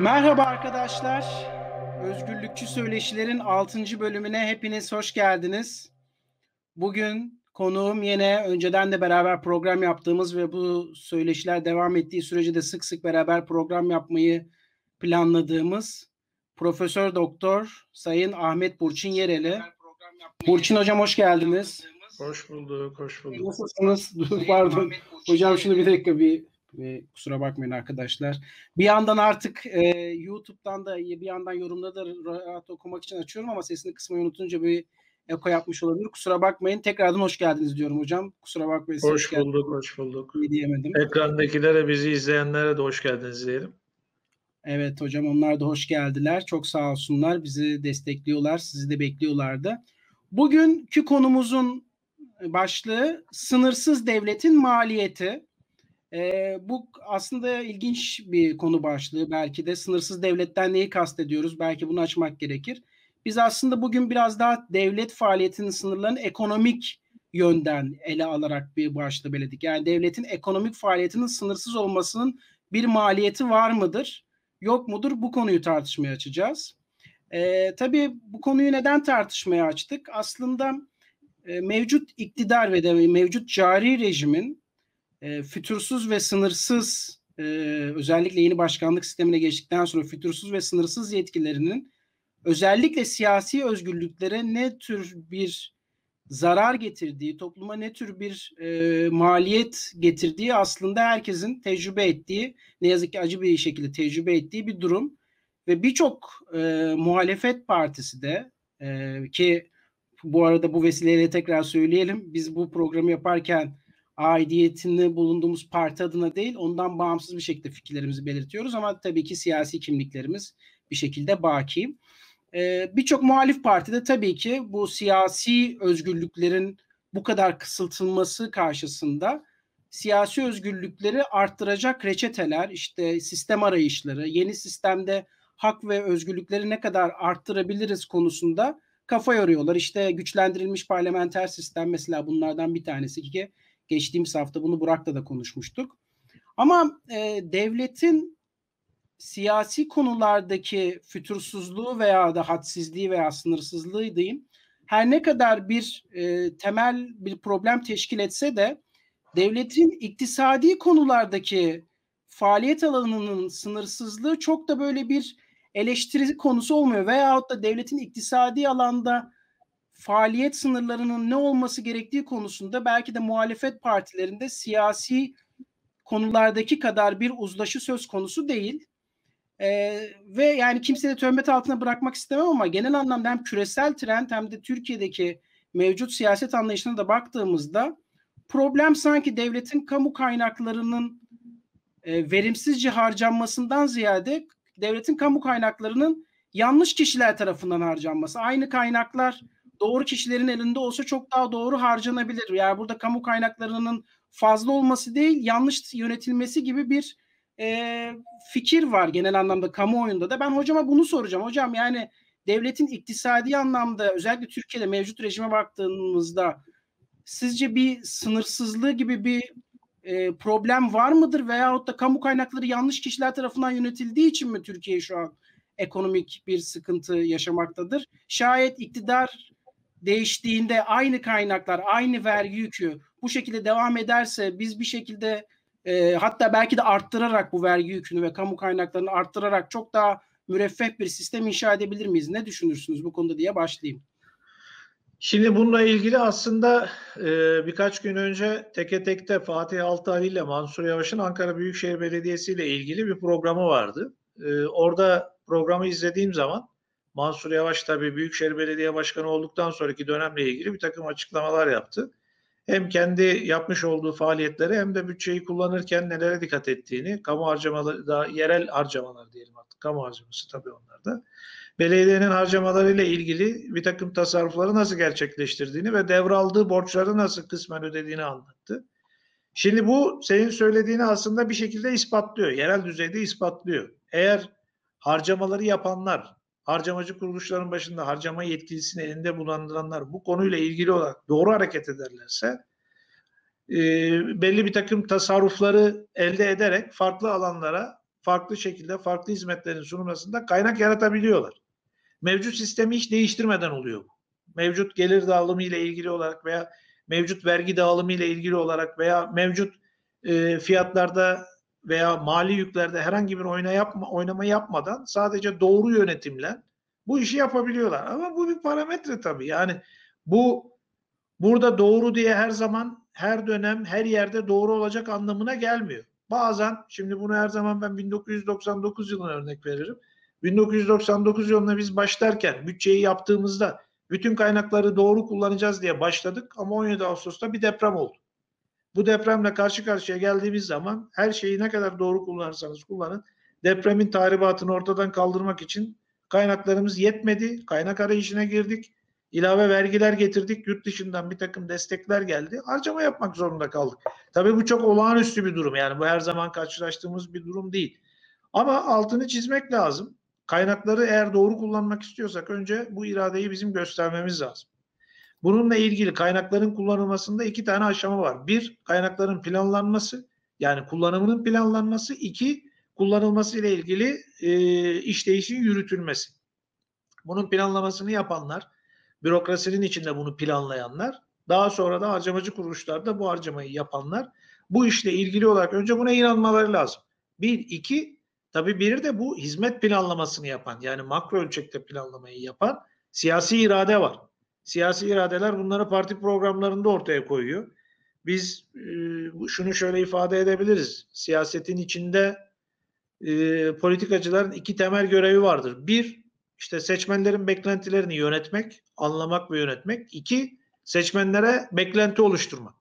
Merhaba arkadaşlar. Özgürlükçü Söyleşilerin 6. bölümüne hepiniz hoş geldiniz. Bugün konuğum yine önceden de beraber program yaptığımız ve bu söyleşiler devam ettiği sürece de sık sık beraber program yapmayı planladığımız Profesör Doktor Sayın Ahmet Burçin Yereli. Burçin Hocam hoş geldiniz. Hoş bulduk, hoş bulduk. Nasılsınız? Pardon. Hocam şunu bir dakika kusura bakmayın arkadaşlar. Bir yandan artık YouTube'dan da bir yandan yorumları da rahat okumak için açıyorum ama sesini kısmayı unutunca bir eko yapmış olabilir. Kusura bakmayın. Tekrardan hoş geldiniz diyorum hocam. Kusura bakmayın. Hoş bulduk, hoş bulduk. Diyemedim. Ekrandakilere, bizi izleyenlere de hoş geldiniz diyelim. Evet hocam, onlar da hoş geldiler. Çok sağ olsunlar. Bizi destekliyorlar. Sizi de bekliyorlardı. Bugünkü konumuzun başlığı Sınırsız Devletin Maliyeti. Bu aslında ilginç bir konu başlığı belki de. Sınırsız devletten neyi kastediyoruz? Belki bunu açmak gerekir. Biz aslında bugün biraz daha devlet faaliyetinin sınırlarını ekonomik yönden ele alarak bir başlığı belirledik. Yani devletin ekonomik faaliyetinin sınırsız olmasının bir maliyeti var mıdır, yok mudur? Bu konuyu tartışmaya açacağız. Tabii bu konuyu neden tartışmaya açtık? Aslında mevcut iktidar ve de mevcut cari rejimin fütursuz ve sınırsız, özellikle yeni başkanlık sistemine geçtikten sonra fütursuz ve sınırsız yetkilerinin özellikle siyasi özgürlüklere ne tür bir zarar getirdiği, topluma ne tür bir maliyet getirdiği aslında herkesin tecrübe ettiği, ne yazık ki acı bir şekilde tecrübe ettiği bir durum. Ve birçok muhalefet partisi de ki bu arada bu vesileyle tekrar söyleyelim, biz bu programı yaparken aidiyetini bulunduğumuz parti adına değil, ondan bağımsız bir şekilde fikirlerimizi belirtiyoruz ama tabii ki siyasi kimliklerimiz bir şekilde baki. Birçok muhalif partide tabii ki bu siyasi özgürlüklerin bu kadar kısıtılması karşısında siyasi özgürlükleri arttıracak reçeteler, işte sistem arayışları, yeni sistemde hak ve özgürlükleri ne kadar arttırabiliriz konusunda kafa yoruyorlar. İşte güçlendirilmiş parlamenter sistem mesela bunlardan bir tanesi ki geçtiğimiz hafta bunu Burak'la da konuşmuştuk. Ama devletin siyasi konulardaki fütursuzluğu veya da hadsizliği veya sınırsızlığı diyeyim, her ne kadar bir temel bir problem teşkil etse de devletin iktisadi konulardaki faaliyet alanının sınırsızlığı çok da böyle bir eleştiri konusu olmuyor. Veyahut da devletin iktisadi alanda faaliyet sınırlarının ne olması gerektiği konusunda belki de muhalefet partilerinde siyasi konulardaki kadar bir uzlaşı söz konusu değil. Ve yani kimseyi de töhmet altına bırakmak istemem ama genel anlamda hem küresel trend hem de Türkiye'deki mevcut siyaset anlayışına da baktığımızda problem sanki devletin kamu kaynaklarının verimsizce harcanmasından ziyade devletin kamu kaynaklarının yanlış kişiler tarafından harcanması. Aynı kaynaklar doğru kişilerin elinde olsa çok daha doğru harcanabilir. Yani burada kamu kaynaklarının fazla olması değil, yanlış yönetilmesi gibi bir fikir var genel anlamda kamuoyunda da. Ben hocama bunu soracağım. Hocam yani devletin iktisadi anlamda özellikle Türkiye'de mevcut rejime baktığımızda sizce bir sınırsızlığı gibi bir problem var mıdır? Veyahut da kamu kaynakları yanlış kişiler tarafından yönetildiği için mi Türkiye şu an ekonomik bir sıkıntı yaşamaktadır? Şayet iktidar değiştiğinde aynı kaynaklar, aynı vergi yükü bu şekilde devam ederse biz bir şekilde hatta belki de arttırarak bu vergi yükünü ve kamu kaynaklarını arttırarak çok daha müreffeh bir sistem inşa edebilir miyiz? Ne düşünürsünüz bu konuda diye başlayayım. Şimdi bununla ilgili aslında birkaç gün önce teke tekte Fatih Altaylı ile Mansur Yavaş'ın Ankara Büyükşehir Belediyesi ile ilgili bir programı vardı. Orada programı izlediğim zaman Mansur Yavaş tabii Büyükşehir Belediye Başkanı olduktan sonraki dönemle ilgili bir takım açıklamalar yaptı. Hem kendi yapmış olduğu faaliyetleri hem de bütçeyi kullanırken nelere dikkat ettiğini, kamu harcamaları, daha yerel harcamalar diyelim artık, kamu harcaması tabii onlarda. Belediyenin harcamalarıyla ilgili bir takım tasarrufları nasıl gerçekleştirdiğini ve devraldığı borçları nasıl kısmen ödediğini anlattı. Şimdi bu senin söylediğini aslında bir şekilde ispatlıyor, yerel düzeyde ispatlıyor. Eğer harcamaları yapanlar, harcamacı kuruluşların başında harcama yetkilisini elinde bulunduranlar bu konuyla ilgili olarak doğru hareket ederlerse belli bir takım tasarrufları elde ederek farklı alanlara farklı şekilde farklı hizmetlerin sunulmasında kaynak yaratabiliyorlar. Mevcut sistemi hiç değiştirmeden oluyor bu. Mevcut gelir dağılımı ile ilgili olarak veya mevcut vergi dağılımı ile ilgili olarak veya mevcut fiyatlarda veya mali yüklerde herhangi bir oynama yapmadan sadece doğru yönetimle bu işi yapabiliyorlar. Ama bu bir parametre tabii. Yani burada doğru diye her zaman, her dönem, her yerde doğru olacak anlamına gelmiyor. Bazen, şimdi bunu her zaman ben 1999 yılına örnek veririm. 1999 yılına biz başlarken, bütçeyi yaptığımızda bütün kaynakları doğru kullanacağız diye başladık ama 17 Ağustos'ta bir deprem oldu. Bu depremle karşı karşıya geldiğimiz zaman her şeyi ne kadar doğru kullanırsanız kullanın, depremin tahribatını ortadan kaldırmak için kaynaklarımız yetmedi. Kaynak arayışına girdik. İlave vergiler getirdik. Yurt dışından bir takım destekler geldi. Harcama yapmak zorunda kaldık. Tabii bu çok olağanüstü bir durum. Yani bu her zaman karşılaştığımız bir durum değil. Ama altını çizmek lazım. Kaynakları eğer doğru kullanmak istiyorsak önce bu iradeyi bizim göstermemiz lazım. Bununla ilgili kaynakların kullanılmasında iki tane aşama var. Bir, kaynakların planlanması, yani kullanımının planlanması. İki, kullanılması ile ilgili işleyişin yürütülmesi. Bunun planlamasını yapanlar, bürokrasinin içinde bunu planlayanlar, daha sonra da harcamacı kuruluşlarda bu harcamayı yapanlar, bu işle ilgili olarak önce buna inanmaları lazım. Bir, iki, tabii biri de bu hizmet planlamasını yapan, yani makro ölçekte planlamayı yapan siyasi irade var. Siyasi iradeler bunları parti programlarında ortaya koyuyor. Biz şunu şöyle ifade edebiliriz. Siyasetin içinde politikacıların iki temel görevi vardır. Bir, işte seçmenlerin beklentilerini yönetmek, anlamak ve yönetmek. İki, seçmenlere beklenti oluşturmak.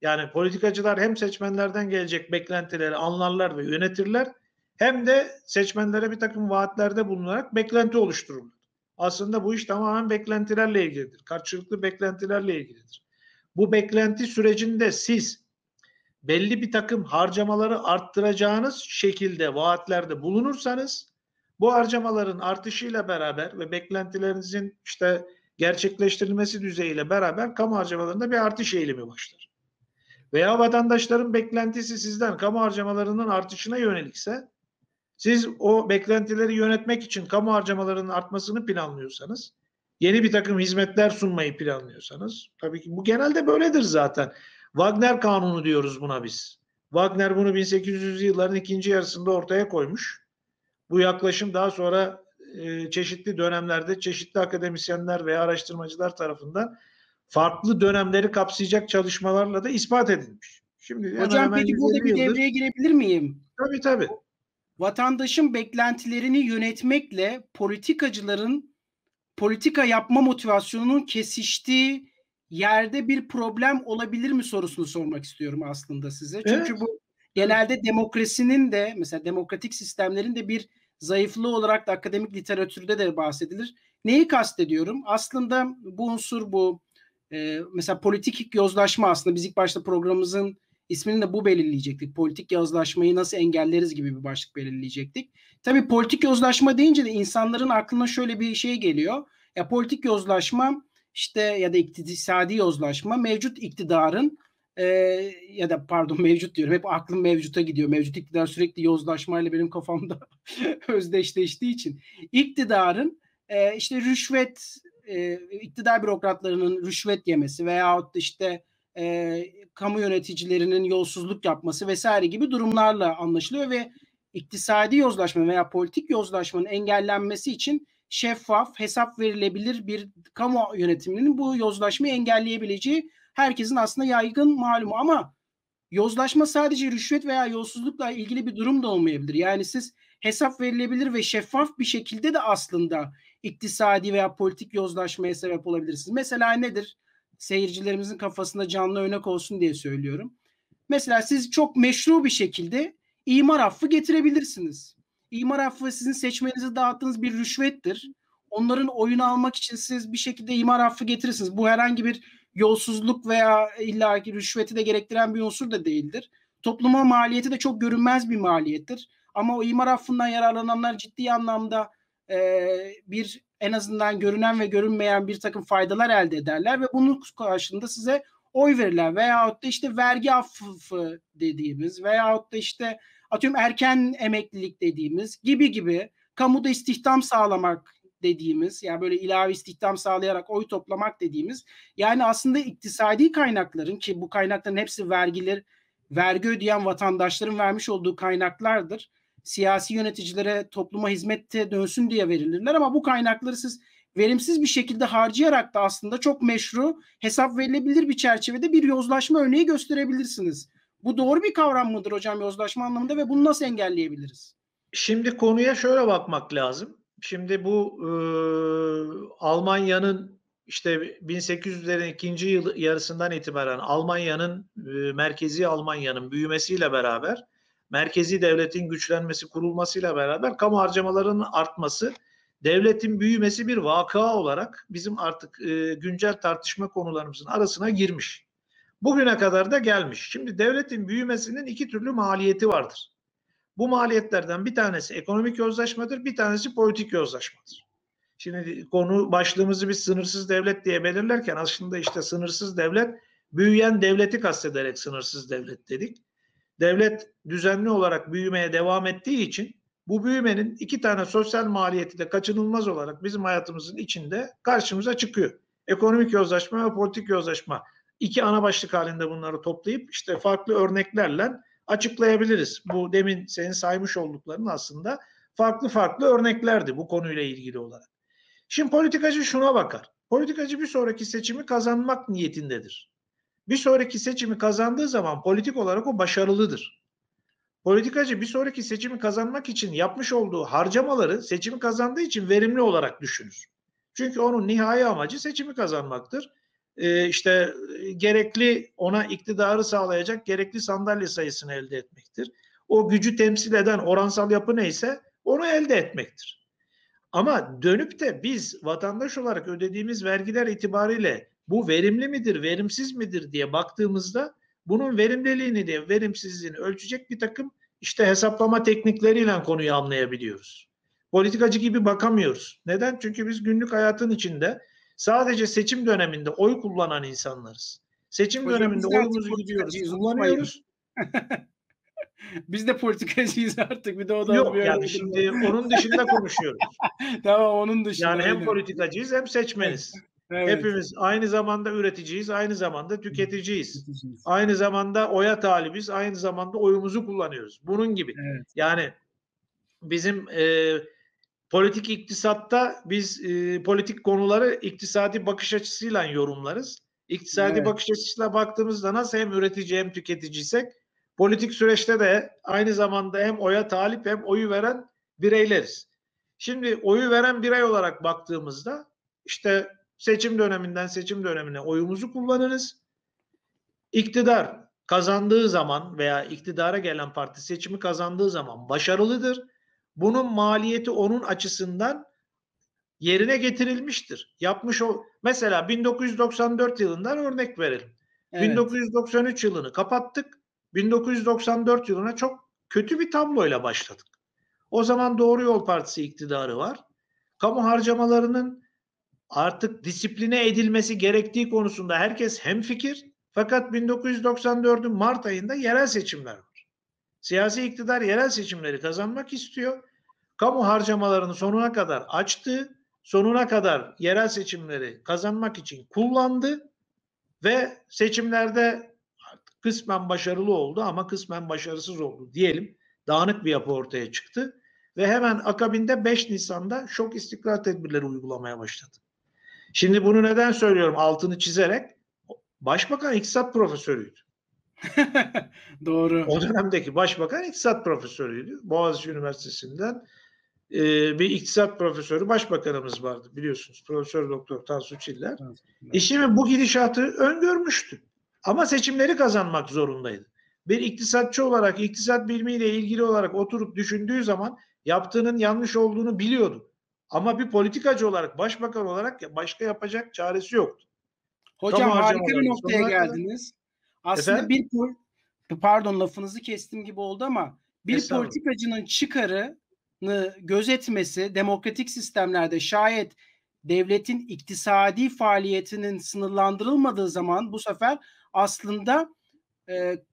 Yani politikacılar hem seçmenlerden gelecek beklentileri anlarlar ve yönetirler, hem de seçmenlere bir takım vaatlerde bulunarak beklenti oluştururlar. Aslında bu iş tamamen beklentilerle ilgilidir. Karşılıklı beklentilerle ilgilidir. Bu beklenti sürecinde siz belli bir takım harcamaları arttıracağınız şekilde vaatlerde bulunursanız, bu harcamaların artışıyla beraber ve beklentilerinizin işte gerçekleştirilmesi düzeyiyle beraber kamu harcamalarında bir artış eğilimi başlar. Veya vatandaşların beklentisi sizden kamu harcamalarının artışına yönelikse, siz o beklentileri yönetmek için kamu harcamalarının artmasını planlıyorsanız, yeni bir takım hizmetler sunmayı planlıyorsanız, tabii ki bu genelde böyledir zaten. Wagner kanunu diyoruz buna biz. Wagner bunu 1800'lü yılların ikinci yarısında ortaya koymuş. Bu yaklaşım daha sonra çeşitli dönemlerde çeşitli akademisyenler veya araştırmacılar tarafından farklı dönemleri kapsayacak çalışmalarla da ispat edilmiş. Şimdi hocam peki burada bir devreye girebilir miyim? Tabii tabii. Vatandaşın beklentilerini yönetmekle politikacıların politika yapma motivasyonunun kesiştiği yerde bir problem olabilir mi sorusunu sormak istiyorum aslında size. Çünkü evet, bu genelde demokrasinin de, mesela demokratik sistemlerin de bir zayıflığı olarak da akademik literatürde de bahsedilir. Neyi kastediyorum? Aslında bu unsur bu. Mesela politik yozlaşma, aslında biz ilk başta programımızın ismini de bu belirleyecektik. Politik yozlaşmayı nasıl engelleriz gibi bir başlık belirleyecektik. Tabii politik yozlaşma deyince de insanların aklına şöyle bir şey geliyor. Ya politik yozlaşma işte ya da iktisadi yozlaşma mevcut iktidarın ya da pardon mevcut diyorum. Hep aklım mevcuta gidiyor. Mevcut iktidar sürekli yozlaşmayla benim kafamda özdeşleştiği için. İktidarın işte rüşvet, iktidar bürokratlarının rüşvet yemesi veyahut işte kamu yöneticilerinin yolsuzluk yapması vesaire gibi durumlarla anlaşılıyor ve iktisadi yozlaşma veya politik yozlaşmanın engellenmesi için şeffaf, hesap verilebilir bir kamu yönetiminin bu yozlaşmayı engelleyebileceği herkesin aslında yaygın malumu. Ama yozlaşma sadece rüşvet veya yolsuzlukla ilgili bir durum da olmayabilir. Yani siz hesap verilebilir ve şeffaf bir şekilde de aslında iktisadi veya politik yozlaşmaya sebep olabilirsiniz. Mesela nedir? Seyircilerimizin kafasında canlı örnek olsun diye söylüyorum. Mesela siz çok meşru bir şekilde imar affı getirebilirsiniz. İmar affı sizin seçmenize dağıttığınız bir rüşvettir. Onların oyunu almak için siz bir şekilde imar affı getirirsiniz. Bu herhangi bir yolsuzluk veya illaki rüşveti de gerektiren bir unsur da değildir. Topluma maliyeti de çok görünmez bir maliyettir. Ama o imar affından yararlananlar ciddi anlamda bir en azından görünen ve görünmeyen bir takım faydalar elde ederler ve bunun karşılığında size oy verirler veyahut da işte vergi affı dediğimiz veyahut da işte atıyorum erken emeklilik dediğimiz gibi gibi, kamuda istihdam sağlamak dediğimiz, yani böyle ilave istihdam sağlayarak oy toplamak dediğimiz, yani aslında iktisadi kaynakların, ki bu kaynakların hepsi vergiler, vergi ödeyen vatandaşların vermiş olduğu kaynaklardır. Siyasi yöneticilere topluma hizmette dönsün diye verilirler ama bu kaynakları siz verimsiz bir şekilde harcayarak da aslında çok meşru, hesap verilebilir bir çerçevede bir yozlaşma örneği gösterebilirsiniz. Bu doğru bir kavram mıdır hocam yozlaşma anlamında ve bunu nasıl engelleyebiliriz? Şimdi konuya şöyle bakmak lazım. Şimdi bu Almanya'nın işte 1800'lerin ikinci yıl yarısından itibaren Almanya'nın merkezi Almanya'nın büyümesiyle beraber, merkezi devletin güçlenmesi, kurulmasıyla beraber kamu harcamalarının artması, devletin büyümesi bir vaka olarak bizim artık güncel tartışma konularımızın arasına girmiş. Bugüne kadar da gelmiş. Şimdi devletin büyümesinin iki türlü maliyeti vardır. Bu maliyetlerden bir tanesi ekonomik yozlaşmadır, bir tanesi politik yozlaşmadır. Şimdi konu başlığımızı biz sınırsız devlet diye belirlerken aslında işte sınırsız devlet, büyüyen devleti kastederek sınırsız devlet dedik. Devlet düzenli olarak büyümeye devam ettiği için bu büyümenin iki tane sosyal maliyeti de kaçınılmaz olarak bizim hayatımızın içinde karşımıza çıkıyor. Ekonomik yozlaşma ve politik yozlaşma. İki ana başlık halinde bunları toplayıp işte farklı örneklerle açıklayabiliriz. Bu demin senin saymış oldukların aslında farklı farklı örneklerdi bu konuyla ilgili olarak. Şimdi politikacı şuna bakar. Politikacı bir sonraki seçimi kazanmak niyetindedir. Bir sonraki seçimi kazandığı zaman politik olarak o başarılıdır. Politikacı bir sonraki seçimi kazanmak için yapmış olduğu harcamaları seçimi kazandığı için verimli olarak düşünür. Çünkü onun nihai amacı seçimi kazanmaktır. İşte gerekli, ona iktidarı sağlayacak gerekli sandalye sayısını elde etmektir. O gücü temsil eden oransal yapı neyse onu elde etmektir. Ama dönüp de biz vatandaş olarak ödediğimiz vergiler itibariyle bu verimli midir, verimsiz midir diye baktığımızda bunun verimliliğini de verimsizliğini ölçecek bir takım işte hesaplama teknikleriyle konuyu anlayabiliyoruz. Politikacı gibi bakamıyoruz. Neden? Çünkü biz günlük hayatın içinde sadece seçim döneminde oy kullanan insanlarız. Seçim hocam, döneminde oyumuzu gidiyoruz, kullanıyoruz. Biz de politikacıyız artık. Bir de o da yok yani şimdi onun dışında konuşuyoruz. Tamam, onun dışında. Yani hem politikacıyız hem seçmeniz. Evet. Hepimiz aynı zamanda üreticiyiz, aynı zamanda tüketiciyiz. Aynı zamanda oya talibiz, aynı zamanda oyumuzu kullanıyoruz. Bunun gibi. Evet. Yani bizim politik iktisatta biz politik konuları iktisadi bakış açısıyla yorumlarız. İktisadi bakış açısıyla baktığımızda nasıl hem üretici hem tüketiciysek, politik süreçte de aynı zamanda hem oya talip hem oyu veren bireyleriz. Şimdi oyu veren birey olarak baktığımızda işte seçim döneminden seçim dönemine oyumuzu kullanırız. İktidar kazandığı zaman veya iktidara gelen parti seçimi kazandığı zaman başarılıdır. Bunun maliyeti onun açısından yerine getirilmiştir. Mesela 1994 yılından örnek verelim. Evet. 1993 yılını kapattık. 1994 yılına çok kötü bir tabloyla başladık. O zaman Doğru Yol Partisi iktidarı var. Kamu harcamalarının artık disipline edilmesi gerektiği konusunda herkes hemfikir. Fakat 1994'ün Mart ayında yerel seçimler var. Siyasi iktidar yerel seçimleri kazanmak istiyor. Kamu harcamalarını sonuna kadar açtı. Sonuna kadar yerel seçimleri kazanmak için kullandı. Ve seçimlerde kısmen başarılı oldu ama kısmen başarısız oldu diyelim. Dağınık bir yapı ortaya çıktı. Ve hemen akabinde 5 Nisan'da şok istikrar tedbirleri uygulamaya başladı. Şimdi bunu neden söylüyorum altını çizerek? Başbakan iktisat profesörüydü. Doğru. O dönemdeki başbakan iktisat profesörüydü. Boğaziçi Üniversitesi'nden bir iktisat profesörü başbakanımız vardı biliyorsunuz. Profesör Doktor Tansu Çiller. Şimdi bu gidişatı öngörmüştü. Ama seçimleri kazanmak zorundaydı. Bir iktisatçı olarak iktisat bilimiyle ilgili olarak oturup düşündüğü zaman yaptığının yanlış olduğunu biliyordu. Ama bir politikacı olarak, başbakan olarak başka yapacak çaresi yoktu. Hocam harika bir noktaya geldiniz. Aslında pardon lafınızı kestim gibi oldu ama bir politikacının çıkarını gözetmesi demokratik sistemlerde şayet devletin iktisadi faaliyetinin sınırlandırılmadığı zaman bu sefer aslında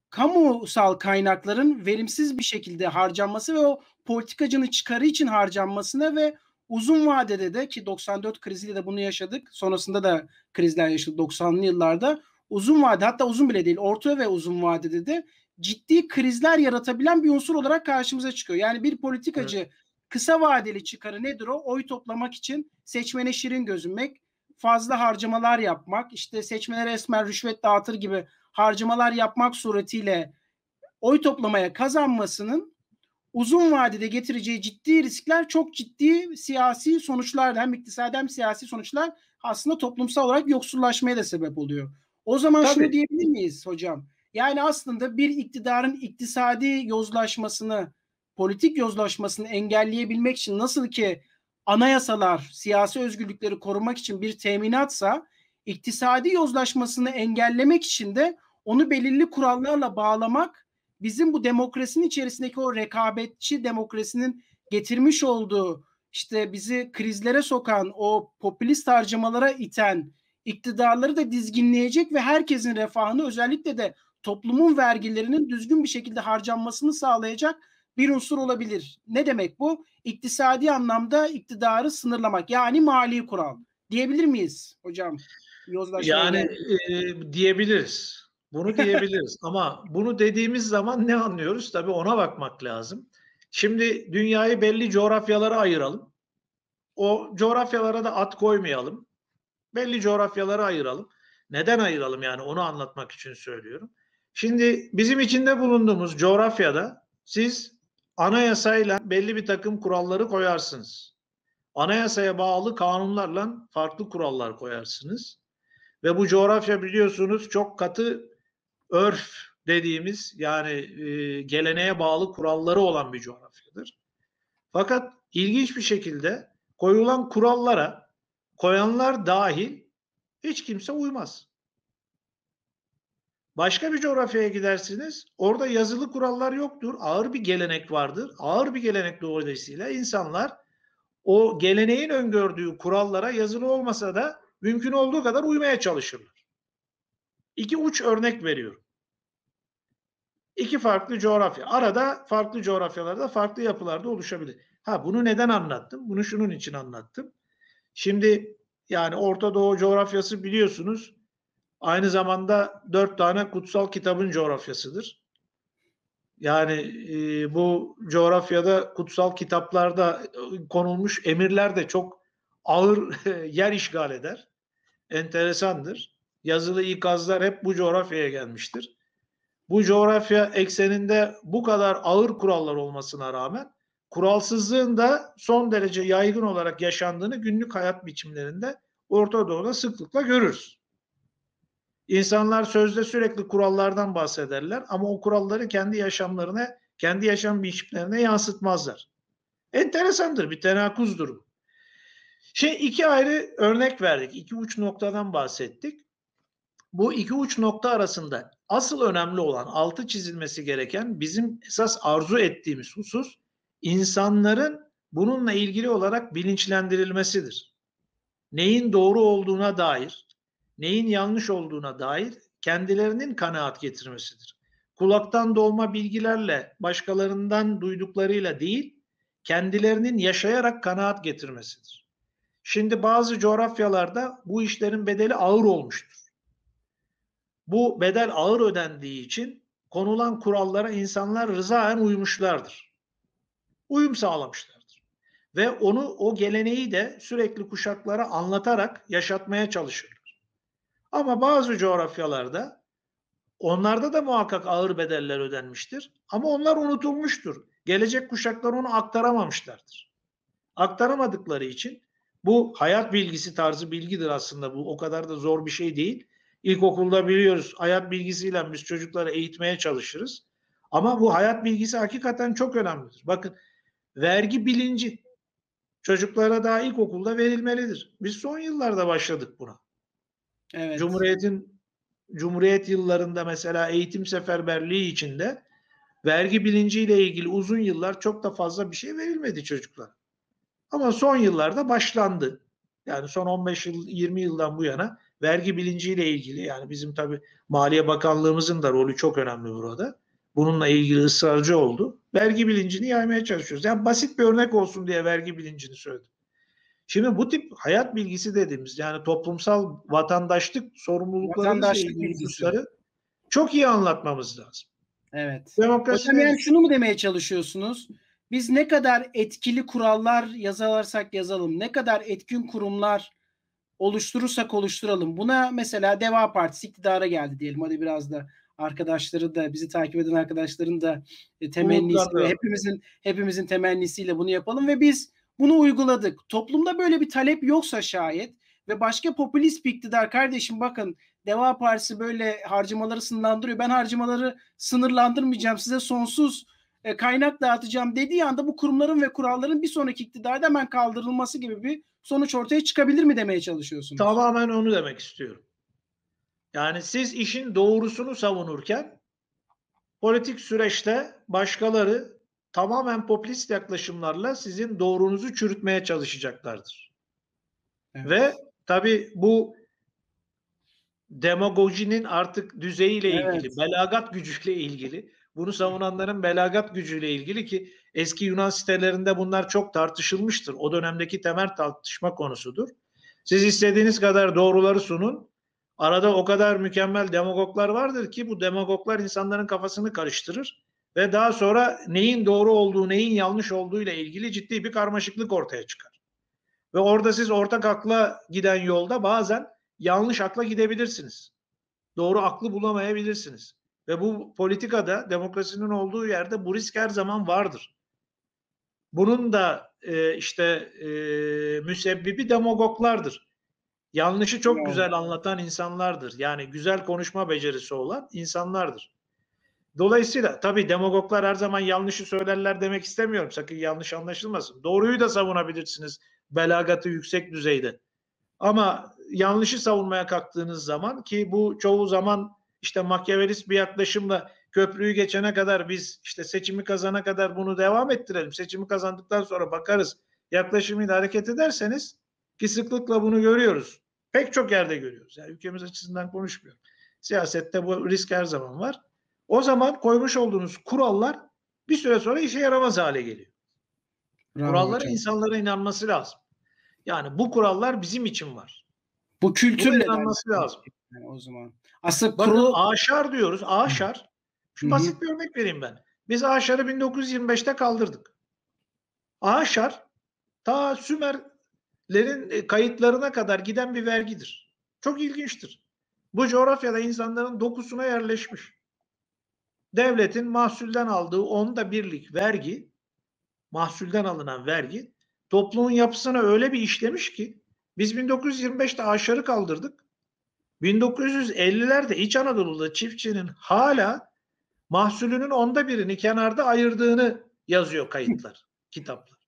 kamusal kaynakların verimsiz bir şekilde harcanması ve o politikacının çıkarı için harcanmasına ve uzun vadede de, ki 94 kriziyle de bunu yaşadık, sonrasında da krizler yaşadık 90'lı yıllarda, uzun vade, hatta uzun bile değil, orta ve uzun vadede de ciddi krizler yaratabilen bir unsur olarak karşımıza çıkıyor. Yani bir politikacı, evet, kısa vadeli çıkarı nedir o? Oy toplamak için seçmene şirin gözünmek, fazla harcamalar yapmak, işte seçmenlere esmer rüşvet dağıtır gibi harcamalar yapmak suretiyle oy toplamaya kazanmasının uzun vadede getireceği ciddi riskler, çok ciddi siyasi sonuçlar, hem iktisadi hem siyasi sonuçlar, aslında toplumsal olarak yoksullaşmaya da sebep oluyor. O zaman tabii, şunu diyebilir miyiz hocam? Yani aslında bir iktidarın iktisadi yozlaşmasını, politik yozlaşmasını engelleyebilmek için nasıl ki anayasalar siyasi özgürlükleri korumak için bir teminatsa, iktisadi yozlaşmasını engellemek için de onu belirli kurallarla bağlamak, bizim bu demokrasinin içerisindeki o rekabetçi demokrasinin getirmiş olduğu, işte bizi krizlere sokan, o popülist harcamalara iten iktidarları da dizginleyecek ve herkesin refahını, özellikle de toplumun vergilerinin düzgün bir şekilde harcanmasını sağlayacak bir unsur olabilir. Ne demek bu? İktisadi anlamda iktidarı sınırlamak, yani mali kural diyebilir miyiz hocam? Yani diyebiliriz. Bunu diyebiliriz ama bunu dediğimiz zaman ne anlıyoruz? Tabii ona bakmak lazım. Şimdi dünyayı belli coğrafyalara ayıralım. O coğrafyalara da ad koymayalım. Belli coğrafyalara ayıralım. Neden ayıralım, yani onu anlatmak için söylüyorum. Şimdi bizim içinde bulunduğumuz coğrafyada siz anayasayla belli bir takım kuralları koyarsınız. Anayasaya bağlı kanunlarla farklı kurallar koyarsınız. Ve bu coğrafya biliyorsunuz çok katı örf dediğimiz, yani geleneğe bağlı kuralları olan bir coğrafyadır. Fakat ilginç bir şekilde koyulan kurallara koyanlar dahil hiç kimse uymaz. Başka bir coğrafyaya gidersiniz, orada yazılı kurallar yoktur, ağır bir gelenek vardır. Ağır bir gelenek dolayısıyla insanlar o geleneğin öngördüğü kurallara yazılı olmasa da mümkün olduğu kadar uymaya çalışırlar. İki uç örnek veriyorum. İki farklı coğrafya. Arada farklı coğrafyalarda, farklı yapılarda oluşabilir. Ha, bunu neden anlattım? Bunu şunun için anlattım. Şimdi yani Orta Doğu coğrafyası biliyorsunuz aynı zamanda 4 tane kutsal kitabın coğrafyasıdır. Yani bu coğrafyada kutsal kitaplarda konulmuş emirler de çok ağır yer işgal eder. Enteresandır. Yazılı ikazlar hep bu coğrafyaya gelmiştir. Bu coğrafya ekseninde bu kadar ağır kurallar olmasına rağmen kuralsızlığın da son derece yaygın olarak yaşandığını günlük hayat biçimlerinde Orta Doğu'da sıklıkla görürüz. İnsanlar sözde sürekli kurallardan bahsederler ama o kuralları kendi yaşamlarına, kendi yaşam biçimlerine yansıtmazlar. Enteresandır, bir tenakuz durumu. İki ayrı örnek verdik. İki uç noktadan bahsettik. Bu iki uç nokta arasında asıl önemli olan, altı çizilmesi gereken, bizim esas arzu ettiğimiz husus insanların bununla ilgili olarak bilinçlendirilmesidir. Neyin doğru olduğuna dair, neyin yanlış olduğuna dair kendilerinin kanaat getirmesidir. Kulaktan dolma bilgilerle, başkalarından duyduklarıyla değil, kendilerinin yaşayarak kanaat getirmesidir. Şimdi bazı coğrafyalarda bu işlerin bedeli ağır olmuştur. Bu bedel ağır ödendiği için konulan kurallara insanlar rızaen uymuşlardır. Uyum sağlamışlardır. Ve onu, o geleneği de sürekli kuşaklara anlatarak yaşatmaya çalışırlar. Ama bazı coğrafyalarda, onlarda da muhakkak ağır bedeller ödenmiştir. Ama onlar unutulmuştur. Gelecek kuşaklar onu aktaramamışlardır. Aktaramadıkları için bu hayat bilgisi tarzı bilgidir aslında, bu o kadar da zor bir şey değil. İlkokulda biliyoruz, hayat bilgisiyle biz çocukları eğitmeye çalışırız. Ama bu hayat bilgisi hakikaten çok önemlidir. Bakın, vergi bilinci çocuklara daha ilkokulda verilmelidir. Biz son yıllarda başladık buna. Evet. Cumhuriyet yıllarında mesela eğitim seferberliği içinde vergi bilinciyle ilgili uzun yıllar çok da fazla bir şey verilmedi çocuklara. Ama son yıllarda başlandı. Yani son 15 yıl, 20 yıldan bu yana vergi bilinciyle ilgili, yani bizim tabii Maliye Bakanlığımızın da rolü çok önemli burada. Bununla ilgili ısrarcı oldu. Vergi bilincini yaymaya çalışıyoruz. Yani basit bir örnek olsun diye vergi bilincini söyledim. Şimdi bu tip hayat bilgisi dediğimiz, yani toplumsal vatandaşlık sorumlulukları, vatandaşlık bilgileri çok iyi anlatmamız lazım. Evet. Demokrasi. Yani şunu mu demeye çalışıyorsunuz? Biz ne kadar etkili kurallar yazarsak yazalım, ne kadar etkin kurumlar oluşturursak oluşturalım. Buna mesela Deva Partisi iktidara geldi diyelim. Hadi biraz da arkadaşları da, bizi takip eden arkadaşların da temennisi ve hepimizin temennisiyle bunu yapalım ve biz bunu uyguladık. Toplumda böyle bir talep yoksa şayet ve başka popülist bir iktidar, kardeşim bakın Deva Partisi böyle harcamaları sınırlandırıyor, ben harcamaları sınırlandırmayacağım, size sonsuz kaynak dağıtacağım dediği anda bu kurumların ve kuralların bir sonraki iktidarda hemen kaldırılması gibi bir sonuç ortaya çıkabilir mi demeye çalışıyorsunuz? Tamamen onu demek istiyorum. Yani siz işin doğrusunu savunurken politik süreçte başkaları tamamen popülist yaklaşımlarla sizin doğrunuzu çürütmeye çalışacaklardır. Evet. Ve tabii bu demagojinin artık düzeyiyle ilgili, belagat gücüyle ilgili, bunu savunanların belagat gücüyle ilgili, ki eski Yunan sitelerinde bunlar çok tartışılmıştır. O dönemdeki temel tartışma konusudur. Siz istediğiniz kadar doğruları sunun. Arada o kadar mükemmel demagoglar vardır ki bu demagoglar insanların kafasını karıştırır ve daha sonra neyin doğru olduğu, neyin yanlış olduğu ile ilgili ciddi bir karmaşıklık ortaya çıkar. Ve orada siz ortak akla giden yolda bazen yanlış akla gidebilirsiniz. Doğru aklı bulamayabilirsiniz. Ve bu politikada, demokrasinin olduğu yerde bu risk her zaman vardır. Bunun da müsebbibi demagoglardır. Yanlışı çok güzel anlatan insanlardır. Yani güzel konuşma becerisi olan insanlardır. Dolayısıyla tabii demagoglar her zaman yanlışı söylerler demek istemiyorum. Sakın yanlış anlaşılmasın. Doğruyu da savunabilirsiniz belagatı yüksek düzeyde. Ama yanlışı savunmaya kalktığınız zaman, ki bu çoğu zaman işte Machiavellist bir yaklaşımla köprüyü geçene kadar biz işte seçimi kazana kadar bunu devam ettirelim, seçimi kazandıktan sonra bakarız yaklaşımıyla hareket ederseniz, ki sıklıkla bunu görüyoruz. Pek çok yerde görüyoruz. Yani ülkemiz açısından konuşmuyorum. Siyasette bu risk her zaman var. O zaman koymuş olduğunuz kurallar bir süre sonra işe yaramaz hale geliyor. Kurallara insanlara inanması lazım. Yani bu kurallar bizim için var. Bu kültürle inanması lazım. Yani o zaman. Aslında bakın, Aşar diyoruz. Aşar. Şu basit bir örnek vereyim ben. Biz Aşar'ı 1925'te kaldırdık. Aşar ta Sümerlerin kayıtlarına kadar giden bir vergidir. Çok ilginçtir. Bu coğrafyada insanların dokusuna yerleşmiş. Devletin mahsulden aldığı 1/10 vergi, mahsulden alınan vergi toplumun yapısına öyle bir işlemiş ki biz 1925'te Aşar'ı kaldırdık. 1950'lerde İç Anadolu'da çiftçinin hala mahsulünün 1/10'ını kenarda ayırdığını yazıyor kayıtlar, kitaplar.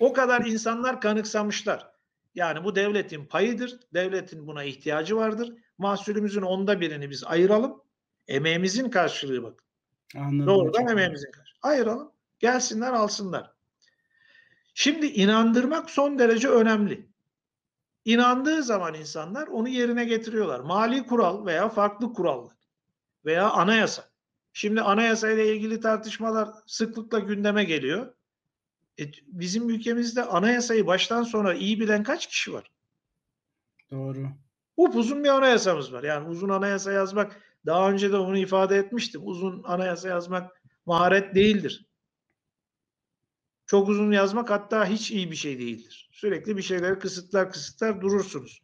O kadar insanlar kanıksamışlar. Yani bu devletin payıdır. Devletin buna ihtiyacı vardır. Mahsulümüzün 1/10'ini biz ayıralım. Emeğimizin karşılığı bakın. Anladım. Doğrudan emeğimizin karşılığı. Ayıralım. Gelsinler alsınlar. Şimdi inandırmak son derece önemli. İnandığı zaman insanlar onu yerine getiriyorlar. Mali kural veya farklı kurallar veya anayasa. Şimdi anayasayla ilgili tartışmalar sıklıkla gündeme geliyor. Bizim ülkemizde anayasayı baştan sona iyi bilen kaç kişi var? Doğru. Upuzun bir anayasamız var. Yani uzun anayasa yazmak, daha önce de onu ifade etmiştim. Uzun anayasa yazmak maharet değildir. Çok uzun yazmak hatta hiç iyi bir şey değildir. Sürekli bir şeyleri kısıtlar durursunuz.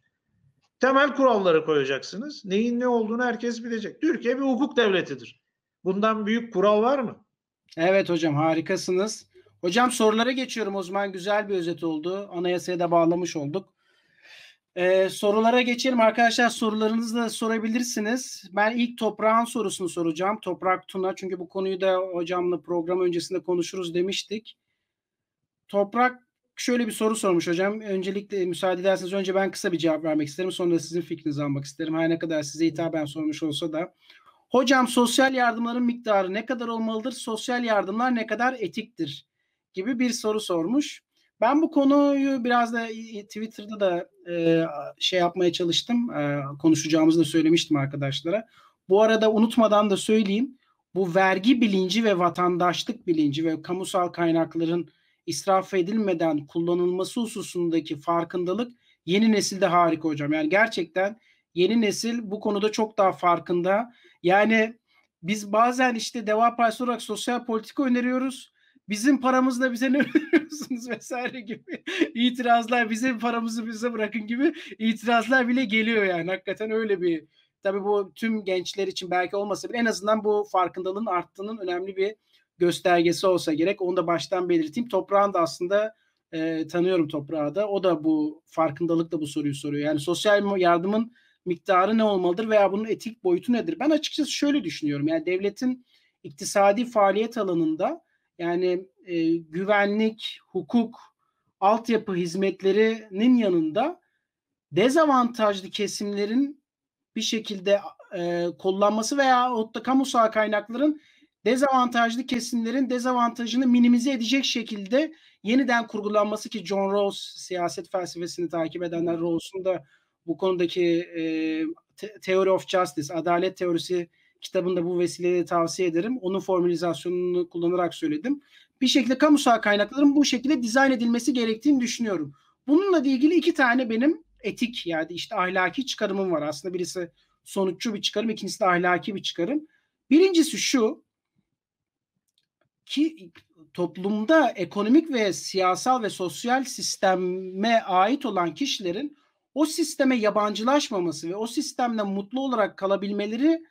Temel kuralları koyacaksınız. Neyin ne olduğunu herkes bilecek. Türkiye bir hukuk devletidir. Bundan büyük kural var mı? Evet hocam, harikasınız. Hocam sorulara geçiyorum o zaman. Güzel bir özet oldu. Anayasaya da bağlamış olduk. Sorulara geçelim arkadaşlar. Sorularınızı da sorabilirsiniz. Ben ilk Toprak'ın sorusunu soracağım. Toprak Tuna. Çünkü bu konuyu da hocamla program öncesinde konuşuruz demiştik. Toprak şöyle bir soru sormuş hocam. Öncelikle müsaade ederseniz önce ben kısa bir cevap vermek isterim. Sonra sizin fikrinizi almak isterim. Her ne kadar size hitaben sormuş olsa da. Hocam sosyal yardımların miktarı ne kadar olmalıdır? Sosyal yardımlar ne kadar etiktir? Gibi bir soru sormuş. Ben bu konuyu biraz da Twitter'da da şey yapmaya çalıştım. Konuşacağımızı da söylemiştim arkadaşlara. Bu arada unutmadan da söyleyeyim. Bu vergi bilinci ve vatandaşlık bilinci ve kamusal kaynakların israf edilmeden kullanılması hususundaki farkındalık yeni nesilde harika hocam. Yani gerçekten yeni nesil bu konuda çok daha farkında. Yani biz bazen işte Deva Partisi olarak sosyal politika öneriyoruz. Bizim paramızla bize ne öneriyorsunuz vesaire gibi itirazlar, bizim paramızı bize bırakın gibi itirazlar bile geliyor yani. Hakikaten öyle bir, tabii bu tüm gençler için belki olmasa bile en azından bu farkındalığın arttığının önemli bir göstergesi olsa gerek. Onu da baştan belirteyim. Toprağın da aslında tanıyorum Toprağı da. O da bu farkındalıkla bu soruyu soruyor. Yani sosyal yardımın miktarı ne olmalıdır veya bunun etik boyutu nedir? Ben açıkçası şöyle düşünüyorum. Yani devletin iktisadi faaliyet alanında yani güvenlik, hukuk, altyapı hizmetlerinin yanında dezavantajlı kesimlerin bir şekilde kullanması veya da kamusal kaynakların dezavantajlı kesimlerin dezavantajını minimize edecek şekilde yeniden kurgulanması ki John Rawls, siyaset felsefesini takip edenler Rawls'un da bu konudaki Theory of Justice, Adalet Teorisi kitabında bu vesileyle tavsiye ederim. Onun formülizasyonunu kullanarak söyledim. Bir şekilde kamusal kaynakların bu şekilde dizayn edilmesi gerektiğini düşünüyorum. Bununla ilgili iki tane benim etik yani işte ahlaki çıkarımım var. Aslında birisi sonuççu bir çıkarım, ikincisi de ahlaki bir çıkarım. Birincisi şu ki toplumda ekonomik ve siyasal ve sosyal sisteme ait olan kişilerin o sisteme yabancılaşmaması ve o sistemle mutlu olarak kalabilmeleri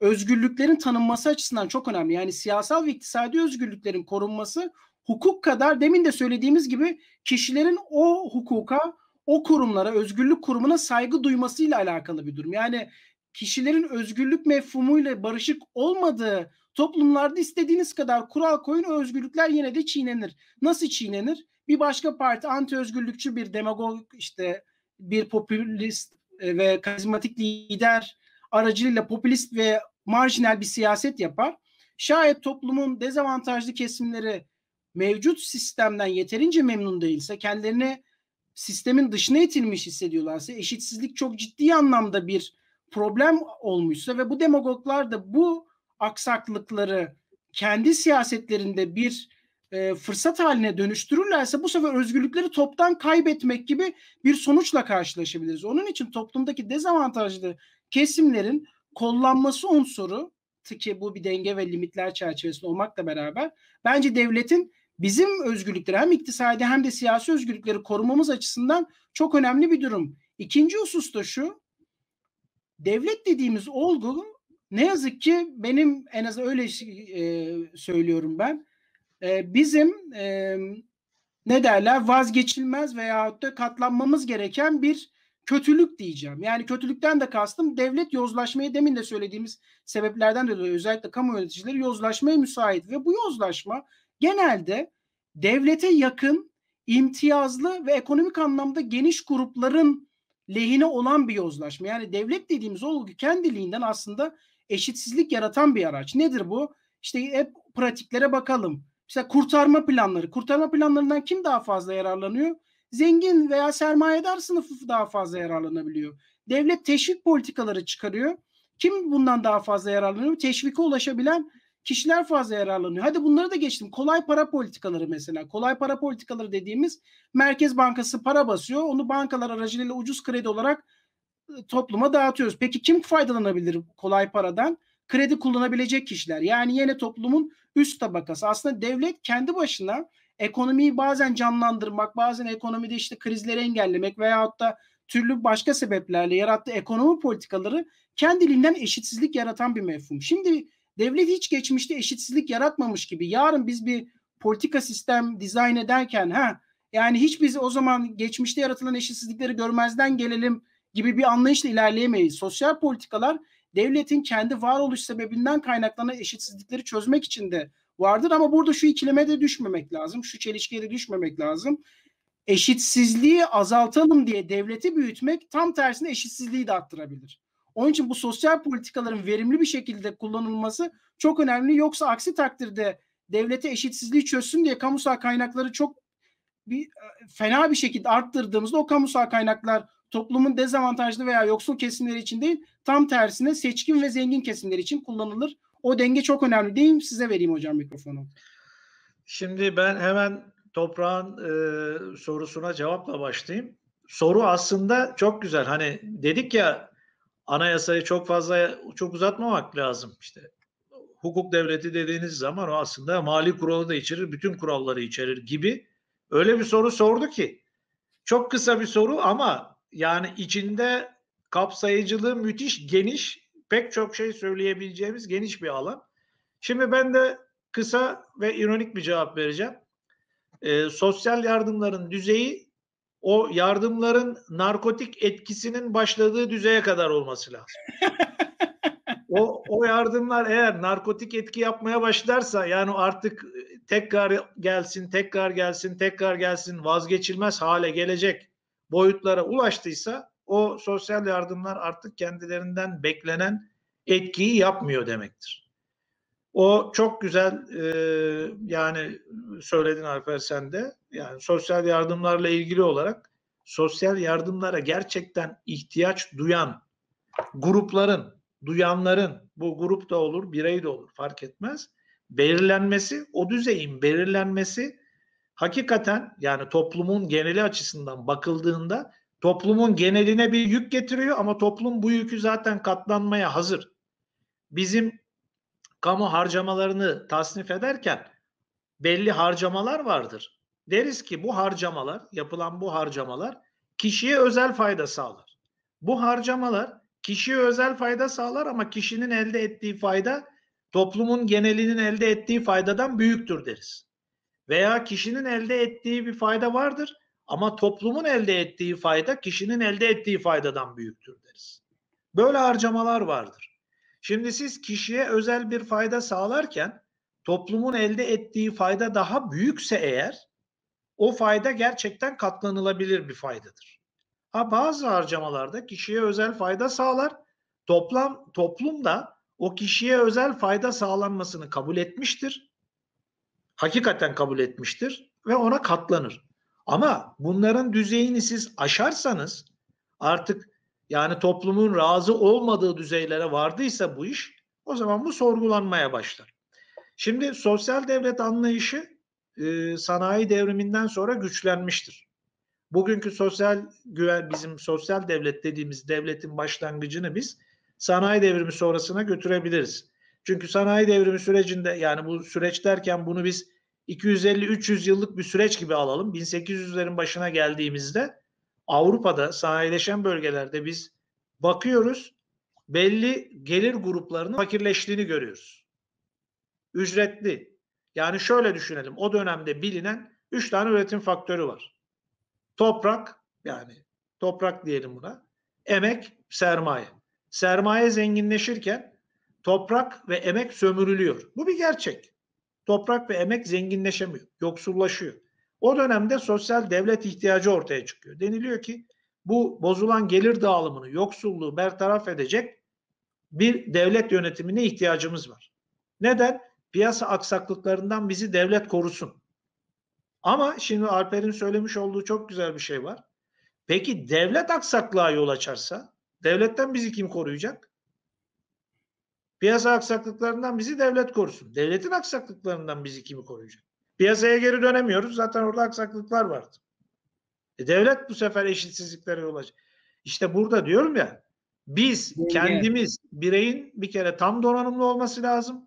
özgürlüklerin tanınması açısından çok önemli. Yani siyasal ve iktisadi özgürlüklerin korunması hukuk kadar demin de söylediğimiz gibi kişilerin o hukuka, o kurumlara, özgürlük kurumuna saygı duymasıyla alakalı bir durum. Yani kişilerin özgürlük mefhumuyla barışık olmadığı toplumlarda istediğiniz kadar kural koyun, özgürlükler yine de çiğnenir. Nasıl çiğnenir? Bir başka parti anti özgürlükçü bir demagog işte bir popülist ve karizmatik lider aracılığıyla popülist ve marjinal bir siyaset yapar. Şayet toplumun dezavantajlı kesimleri mevcut sistemden yeterince memnun değilse, kendilerini sistemin dışına itilmiş hissediyorlarsa, eşitsizlik çok ciddi anlamda bir problem olmuşsa ve bu demagoglar da bu aksaklıkları kendi siyasetlerinde bir fırsat haline dönüştürürlerse bu sefer özgürlükleri toptan kaybetmek gibi bir sonuçla karşılaşabiliriz. Onun için toplumdaki dezavantajlı kesimlerin kollanması unsuru ki bu bir denge ve limitler çerçevesinde olmakla beraber bence devletin bizim özgürlükleri hem iktisadi hem de siyasi özgürlükleri korumamız açısından çok önemli bir durum. İkinci husus da şu, devlet dediğimiz olgu ne yazık ki benim en az öyle söylüyorum ben, bizim ne derler vazgeçilmez veyahut da katlanmamız gereken bir kötülük diyeceğim. Yani kötülükten de kastım devlet yozlaşmayı demin de söylediğimiz sebeplerden dolayı özellikle kamu yöneticileri yozlaşmaya müsait ve bu yozlaşma genelde devlete yakın, imtiyazlı ve ekonomik anlamda geniş grupların lehine olan bir yozlaşma. Yani devlet dediğimiz olgu kendiliğinden aslında eşitsizlik yaratan bir araç. Nedir bu? İşte hep pratiklere bakalım. Mesela kurtarma planları. Kurtarma planlarından kim daha fazla yararlanıyor? Zengin veya sermayedar sınıfı daha fazla yararlanabiliyor. Devlet teşvik politikaları çıkarıyor. Kim bundan daha fazla yararlanıyor? Teşvike ulaşabilen kişiler fazla yararlanıyor. Hadi bunları da geçtim. Kolay para politikaları mesela. Kolay para politikaları dediğimiz Merkez Bankası para basıyor. Onu bankalar aracılığıyla ucuz kredi olarak topluma dağıtıyoruz. Peki kim faydalanabilir kolay paradan? Kredi kullanabilecek kişiler. Yani yine toplumun üst tabakası. Aslında devlet kendi başına ekonomiyi bazen canlandırmak, bazen ekonomide işte krizleri engellemek veyahut da türlü başka sebeplerle yarattığı ekonomi politikaları kendiliğinden eşitsizlik yaratan bir mefhum. Şimdi devlet hiç geçmişte eşitsizlik yaratmamış gibi yarın biz bir politika sistem dizayn ederken yani hiç biz o zaman geçmişte yaratılan eşitsizlikleri görmezden gelelim gibi bir anlayışla ilerleyemeyiz. Sosyal politikalar devletin kendi varoluş sebebinden kaynaklanan eşitsizlikleri çözmek için de vardır ama burada şu ikileme de düşmemek lazım. Şu çelişkiye de düşmemek lazım. Eşitsizliği azaltalım diye devleti büyütmek tam tersine eşitsizliği de arttırabilir. Onun için bu sosyal politikaların verimli bir şekilde kullanılması çok önemli. Yoksa aksi takdirde devlete eşitsizliği çözsün diye kamusal kaynakları çok fena bir şekilde arttırdığımızda o kamusal kaynaklar toplumun dezavantajlı veya yoksul kesimleri için değil, tam tersine seçkin ve zengin kesimler için kullanılır. O denge çok önemli değil mi? Size vereyim hocam mikrofonu. Şimdi ben hemen Toprak'ın sorusuna cevapla başlayayım. Soru aslında çok güzel. Hani dedik ya, anayasayı çok uzatmamak lazım. İşte hukuk devleti dediğiniz zaman o aslında mali kuralı da içerir, bütün kuralları içerir gibi. Öyle bir soru sordu ki, çok kısa bir soru ama yani içinde kapsayıcılığı müthiş, geniş, pek çok şey söyleyebileceğimiz geniş bir alan. Şimdi ben de kısa ve ironik bir cevap vereceğim. Sosyal yardımların düzeyi, o yardımların narkotik etkisinin başladığı düzeye kadar olması lazım. O yardımlar eğer narkotik etki yapmaya başlarsa, yani artık tekrar gelsin, vazgeçilmez hale gelecek boyutlara ulaştıysa, o sosyal yardımlar artık kendilerinden beklenen etkiyi yapmıyor demektir. O çok güzel yani söyledin Alper sen de. Yani sosyal yardımlarla ilgili olarak sosyal yardımlara gerçekten ihtiyaç duyan grupların, duyanların, bu grup da olur, birey de olur, fark etmez, belirlenmesi, o düzeyin belirlenmesi hakikaten yani toplumun geneli açısından bakıldığında toplumun geneline bir yük getiriyor ama toplum bu yükü zaten katlanmaya hazır. Bizim kamu harcamalarını tasnif ederken belli harcamalar vardır. Deriz ki bu harcamalar, yapılan bu harcamalar kişiye özel fayda sağlar. Bu harcamalar kişiye özel fayda sağlar ama kişinin elde ettiği fayda toplumun genelinin elde ettiği faydadan büyüktür deriz. Veya kişinin elde ettiği bir fayda vardır ama toplumun elde ettiği fayda kişinin elde ettiği faydadan büyüktür deriz. Böyle harcamalar vardır. Şimdi siz kişiye özel bir fayda sağlarken toplumun elde ettiği fayda daha büyükse eğer, o fayda gerçekten katlanılabilir bir faydadır. Ha, bazı harcamalarda kişiye özel fayda sağlar, toplum da o kişiye özel fayda sağlanmasını kabul etmiştir. Hakikaten kabul etmiştir ve ona katlanır. Ama bunların düzeyini siz aşarsanız, artık yani toplumun razı olmadığı düzeylere vardıysa bu iş, o zaman bu sorgulanmaya başlar. Şimdi sosyal devlet anlayışı sanayi devriminden sonra güçlenmiştir. Bugünkü sosyal güven, bizim sosyal devlet dediğimiz devletin başlangıcını biz sanayi devrimi sonrasına götürebiliriz. Çünkü sanayi devrimi sürecinde, yani bu süreç derken bunu biz 250-300 yıllık bir süreç gibi alalım. 1800'lerin başına geldiğimizde Avrupa'da, sanayileşen bölgelerde biz bakıyoruz, belli gelir gruplarının fakirleştiğini görüyoruz. Ücretli. Yani şöyle düşünelim, o dönemde bilinen 3 tane üretim faktörü var. Toprak, yani toprak diyelim buna, emek, sermaye. Sermaye zenginleşirken toprak ve emek sömürülüyor. Bu bir gerçek. Toprak ve emek zenginleşemiyor, yoksullaşıyor. O dönemde sosyal devlet ihtiyacı ortaya çıkıyor. Deniliyor ki bu bozulan gelir dağılımını, yoksulluğu bertaraf edecek bir devlet yönetimine ihtiyacımız var. Neden? Piyasa aksaklıklarından bizi devlet korusun. Ama şimdi Alper'in söylemiş olduğu çok güzel bir şey var. Peki devlet aksaklığa yol açarsa, devletten bizi kim koruyacak? Piyasa aksaklıklarından bizi devlet korusun. Devletin aksaklıklarından bizi kim koruyacak? Piyasaya geri dönemiyoruz. Zaten orada aksaklıklar vardı. Devlet bu sefer eşitsizliklere yol açacak. İşte burada diyorum ya, biz kendimiz, bireyin bir kere tam donanımlı olması lazım.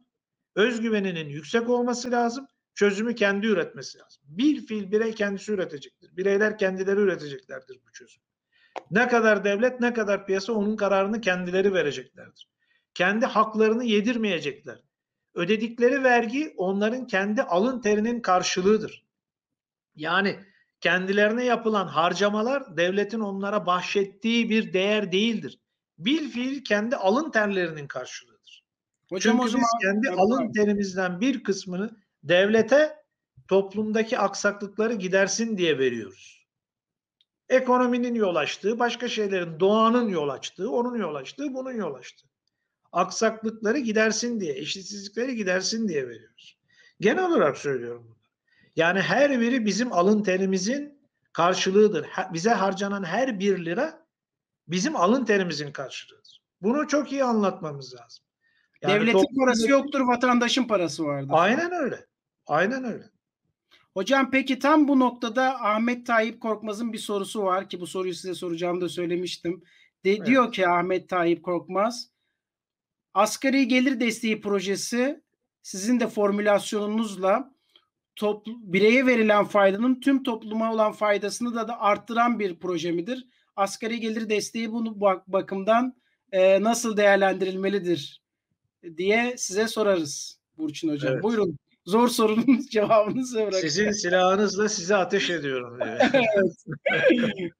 Özgüveninin yüksek olması lazım. Çözümü kendi üretmesi lazım. Bir fiil birey kendisi üretecektir. Bireyler kendileri üreteceklerdir bu çözümü. Ne kadar devlet, ne kadar piyasa, onun kararını kendileri vereceklerdir. Kendi haklarını yedirmeyecekler. Ödedikleri vergi onların kendi alın terinin karşılığıdır. Yani kendilerine yapılan harcamalar devletin onlara bahşettiği bir değer değildir. Bilfiil kendi alın terlerinin karşılığıdır. Hocam, çünkü biz kendi alın terimizden bir kısmını devlete toplumdaki aksaklıkları gidersin diye veriyoruz. Ekonominin yol açtığı, başka şeylerin, doğanın yol açtığı, onun yol açtığı, bunun yol açtığı. Aksaklıkları gidersin diye, eşitsizlikleri gidersin diye veriyoruz. Genel olarak söylüyorum bunu. Yani her biri bizim alın terimizin karşılığıdır. Bize harcanan her 1 lira bizim alın terimizin karşılığıdır. Bunu çok iyi anlatmamız lazım. Yani devletin parası yoktur, vatandaşın parası vardır. Aynen öyle. Aynen öyle. Hocam peki tam bu noktada Ahmet Tayyip Korkmaz'ın bir sorusu var ki bu soruyu size soracağımı da söylemiştim. Evet. Diyor ki Ahmet Tayyip Korkmaz, asgari gelir desteği projesi sizin de formülasyonunuzla bireye verilen faydanın tüm topluma olan faydasını da arttıran bir proje midir? Asgari gelir desteği bunu bakımdan nasıl değerlendirilmelidir diye size sorarız Burçin Hocam. Evet. Buyurun. Zor sorunun cevabını size bırakın. Sizin silahınızla size ateş ediyorum. Evet.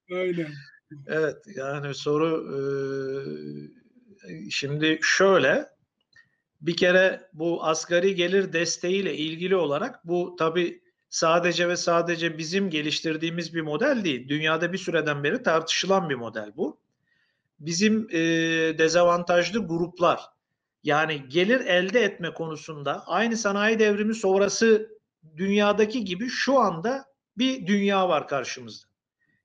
Öyle. Evet, yani soru şimdi şöyle, bir kere bu asgari gelir desteğiyle ilgili olarak bu tabii sadece ve sadece bizim geliştirdiğimiz bir model değil. Dünyada bir süreden beri tartışılan bir model bu. Bizim dezavantajlı gruplar, yani gelir elde etme konusunda aynı sanayi devrimi sonrası dünyadaki gibi şu anda bir dünya var karşımızda.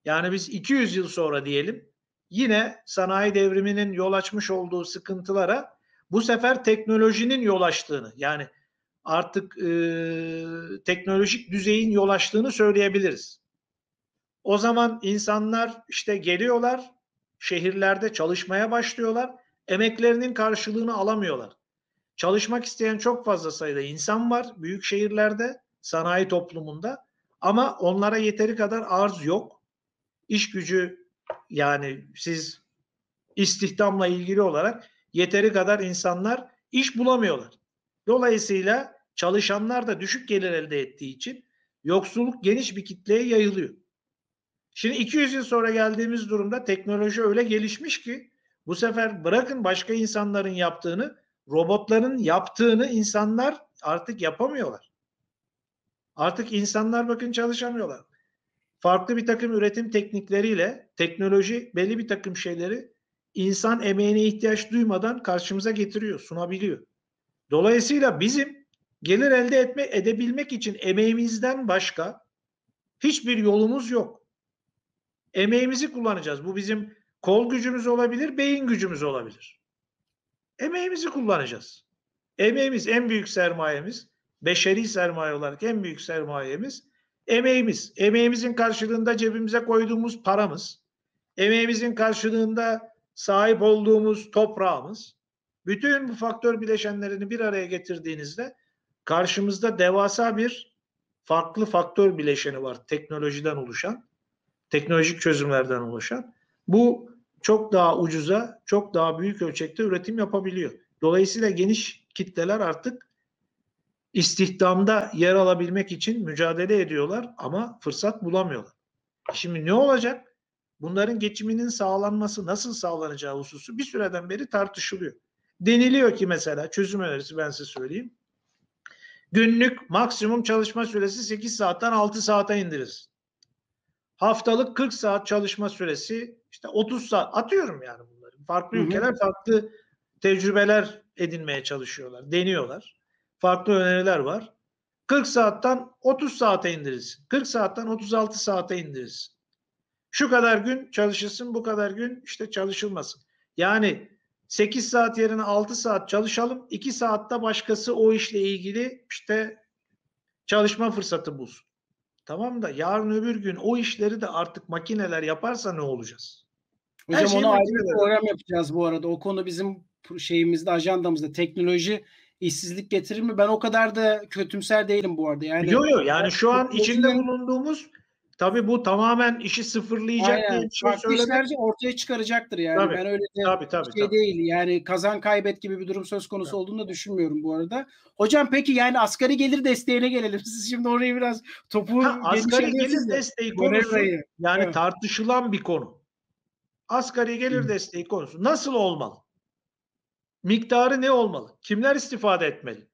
Yani biz 200 yıl sonra diyelim yine sanayi devriminin yol açmış olduğu sıkıntılara bu sefer teknolojinin yol açtığını, yani artık teknolojik düzeyin yol açtığını söyleyebiliriz. O zaman insanlar işte geliyorlar, şehirlerde çalışmaya başlıyorlar. Emeklerinin karşılığını alamıyorlar. Çalışmak isteyen çok fazla sayıda insan var büyük şehirlerde, sanayi toplumunda, ama onlara yeteri kadar arz yok. İş gücü, yani siz istihdamla ilgili olarak yeteri kadar insanlar iş bulamıyorlar. Dolayısıyla çalışanlar da düşük gelir elde ettiği için yoksulluk geniş bir kitleye yayılıyor. Şimdi 200 yıl sonra geldiğimiz durumda teknoloji öyle gelişmiş ki bu sefer bırakın başka insanların yaptığını, robotların yaptığını insanlar artık yapamıyorlar. Artık insanlar bakın çalışamıyorlar. Farklı bir takım üretim teknikleriyle teknoloji belli bir takım şeyleri insan emeğine ihtiyaç duymadan karşımıza getiriyor, sunabiliyor. Dolayısıyla bizim gelir elde edebilmek için emeğimizden başka hiçbir yolumuz yok. Emeğimizi kullanacağız. Bu bizim kol gücümüz olabilir, beyin gücümüz olabilir. Emeğimizi kullanacağız. Emeğimiz en büyük sermayemiz. Beşeri sermaye olarak en büyük sermayemiz emeğimiz. Emeğimizin karşılığında cebimize koyduğumuz paramız. Emeğimizin karşılığında sahip olduğumuz toprağımız. Bütün bu faktör bileşenlerini bir araya getirdiğinizde karşımızda devasa bir farklı faktör bileşeni var. Teknolojiden oluşan, teknolojik çözümlerden oluşan. Bu çok daha ucuza, çok daha büyük ölçekte üretim yapabiliyor. Dolayısıyla geniş kitleler artık istihdamda yer alabilmek için mücadele ediyorlar ama fırsat bulamıyorlar. Şimdi ne olacak? Bunların geçiminin sağlanması, nasıl sağlanacağı hususu bir süreden beri tartışılıyor. Deniliyor ki mesela çözüm önerisi ben size söyleyeyim. Günlük maksimum çalışma süresi 8 saatten 6 saate indirilsin. Haftalık 40 saat çalışma süresi işte 30 saat, atıyorum yani bunları. Farklı ülkeler farklı tecrübeler edinmeye çalışıyorlar, deniyorlar. Farklı öneriler var. 40 saatten 30 saate indirilsin. 40 saatten 36 saate indirilsin. Şu kadar gün çalışılsın, bu kadar gün işte çalışılmasın. Yani 8 saat yerine 6 saat çalışalım, 2 saatte başkası o işle ilgili işte çalışma fırsatı bulsun. Tamam da yarın öbür gün o işleri de artık makineler yaparsa ne olacağız? Hocam ona ayrı bir program yapacağız bu arada. O konu bizim şeyimizde, ajandamızda. Teknoloji işsizlik getirir mi? Ben o kadar da kötümser değilim bu arada. Yani yani şu an içinde bulunduğumuz, tabii bu tamamen işi sıfırlayacak diye bir şey söylemez, ortaya çıkaracaktır yani. Tabii, ben öyle de tabii. Değil. Yani kazan kaybet gibi bir durum söz konusu olduğunu da düşünmüyorum bu arada. Hocam peki yani asgari gelir desteğine gelelim. Siz şimdi oraya biraz topu... asgari gelir desteği konusu yani tartışılan bir konu. Asgari gelir desteği konusu nasıl olmalı? Miktarı ne olmalı? Kimler istifade etmeli?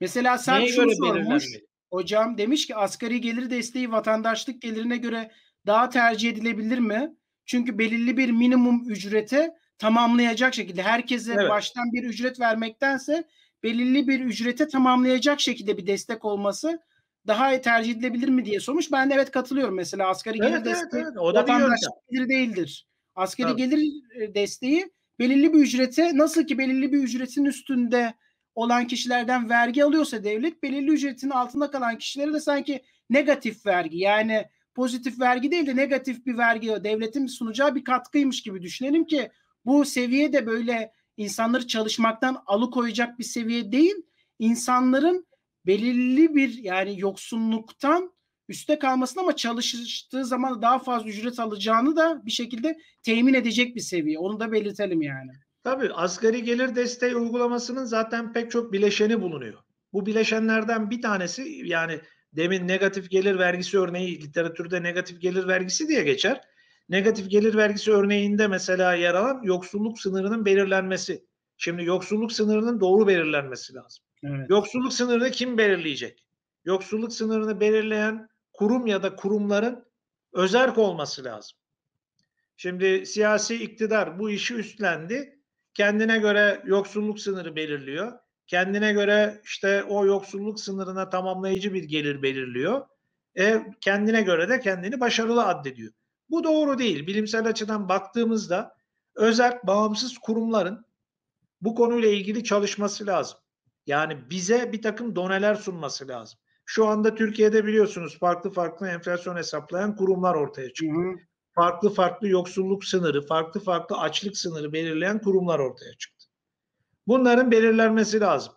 Mesela sen şunu sormuş. Hocam demiş ki asgari gelir desteği vatandaşlık gelirine göre daha tercih edilebilir mi? Çünkü belirli bir minimum ücrete tamamlayacak şekilde herkese baştan bir ücret vermektense belirli bir ücrete tamamlayacak şekilde bir destek olması daha tercih edilebilir mi diye sormuş. Ben de evet katılıyorum. Mesela asgari gelir desteği vatandaşlık geliri değildir. Asgari gelir desteği belirli bir ücrete, nasıl ki belirli bir ücretin üstünde olan kişilerden vergi alıyorsa devlet, belirli ücretin altında kalan kişilere de sanki negatif vergi, yani pozitif vergi değil de negatif bir vergi, devletin sunacağı bir katkıymış gibi düşünelim ki bu seviye de böyle insanları çalışmaktan alıkoyacak bir seviye değil. İnsanların belirli bir, yani yoksunluktan üstte kalmasını ama çalıştığı zaman daha fazla ücret alacağını da bir şekilde temin edecek bir seviye. Onu da belirtelim yani. Tabii asgari gelir desteği uygulamasının zaten pek çok bileşeni bulunuyor. Bu bileşenlerden bir tanesi, yani demin negatif gelir vergisi örneği, literatürde negatif gelir vergisi diye geçer. Negatif gelir vergisi örneğinde mesela yer alan yoksulluk sınırının belirlenmesi. Şimdi yoksulluk sınırının doğru belirlenmesi lazım. Evet. Yoksulluk sınırını kim belirleyecek? Yoksulluk sınırını belirleyen kurum ya da kurumların özerk olması lazım. Şimdi siyasi iktidar bu işi üstlendi. Kendine göre yoksulluk sınırı belirliyor. Kendine göre işte o yoksulluk sınırına tamamlayıcı bir gelir belirliyor. Kendine göre de kendini başarılı addediyor. Bu doğru değil. Bilimsel açıdan baktığımızda özerk, bağımsız kurumların bu konuyla ilgili çalışması lazım. Yani bize bir takım doneler sunması lazım. Şu anda Türkiye'de biliyorsunuz farklı farklı enflasyon hesaplayan kurumlar ortaya çıktı. Hı hı. Farklı farklı yoksulluk sınırı, farklı farklı açlık sınırı belirleyen kurumlar ortaya çıktı. Bunların belirlenmesi lazım.